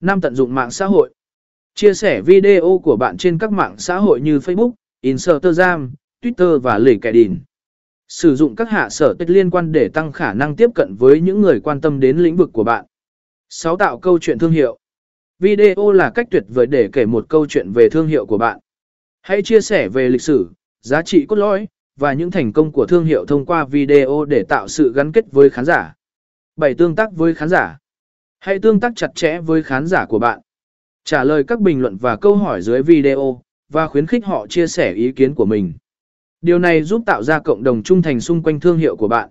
5. Tận dụng mạng xã hội. Chia sẻ video của bạn trên các mạng xã hội như Facebook, Instagram, Twitter và LinkedIn. Sử dụng các hạ sở thích liên quan để tăng khả năng tiếp cận với những người quan tâm đến lĩnh vực của bạn. 6. Tạo câu chuyện thương hiệu. Video là cách tuyệt vời để kể một câu chuyện về thương hiệu của bạn. Hãy chia sẻ về lịch sử, giá trị cốt lõi và những thành công của thương hiệu thông qua video để tạo sự gắn kết với khán giả. 7. Tương tác với khán giả. Hãy tương tác chặt chẽ với khán giả của bạn. Trả lời các bình luận và câu hỏi dưới video và khuyến khích họ chia sẻ ý kiến của mình. Điều này giúp tạo ra cộng đồng trung thành xung quanh thương hiệu của bạn.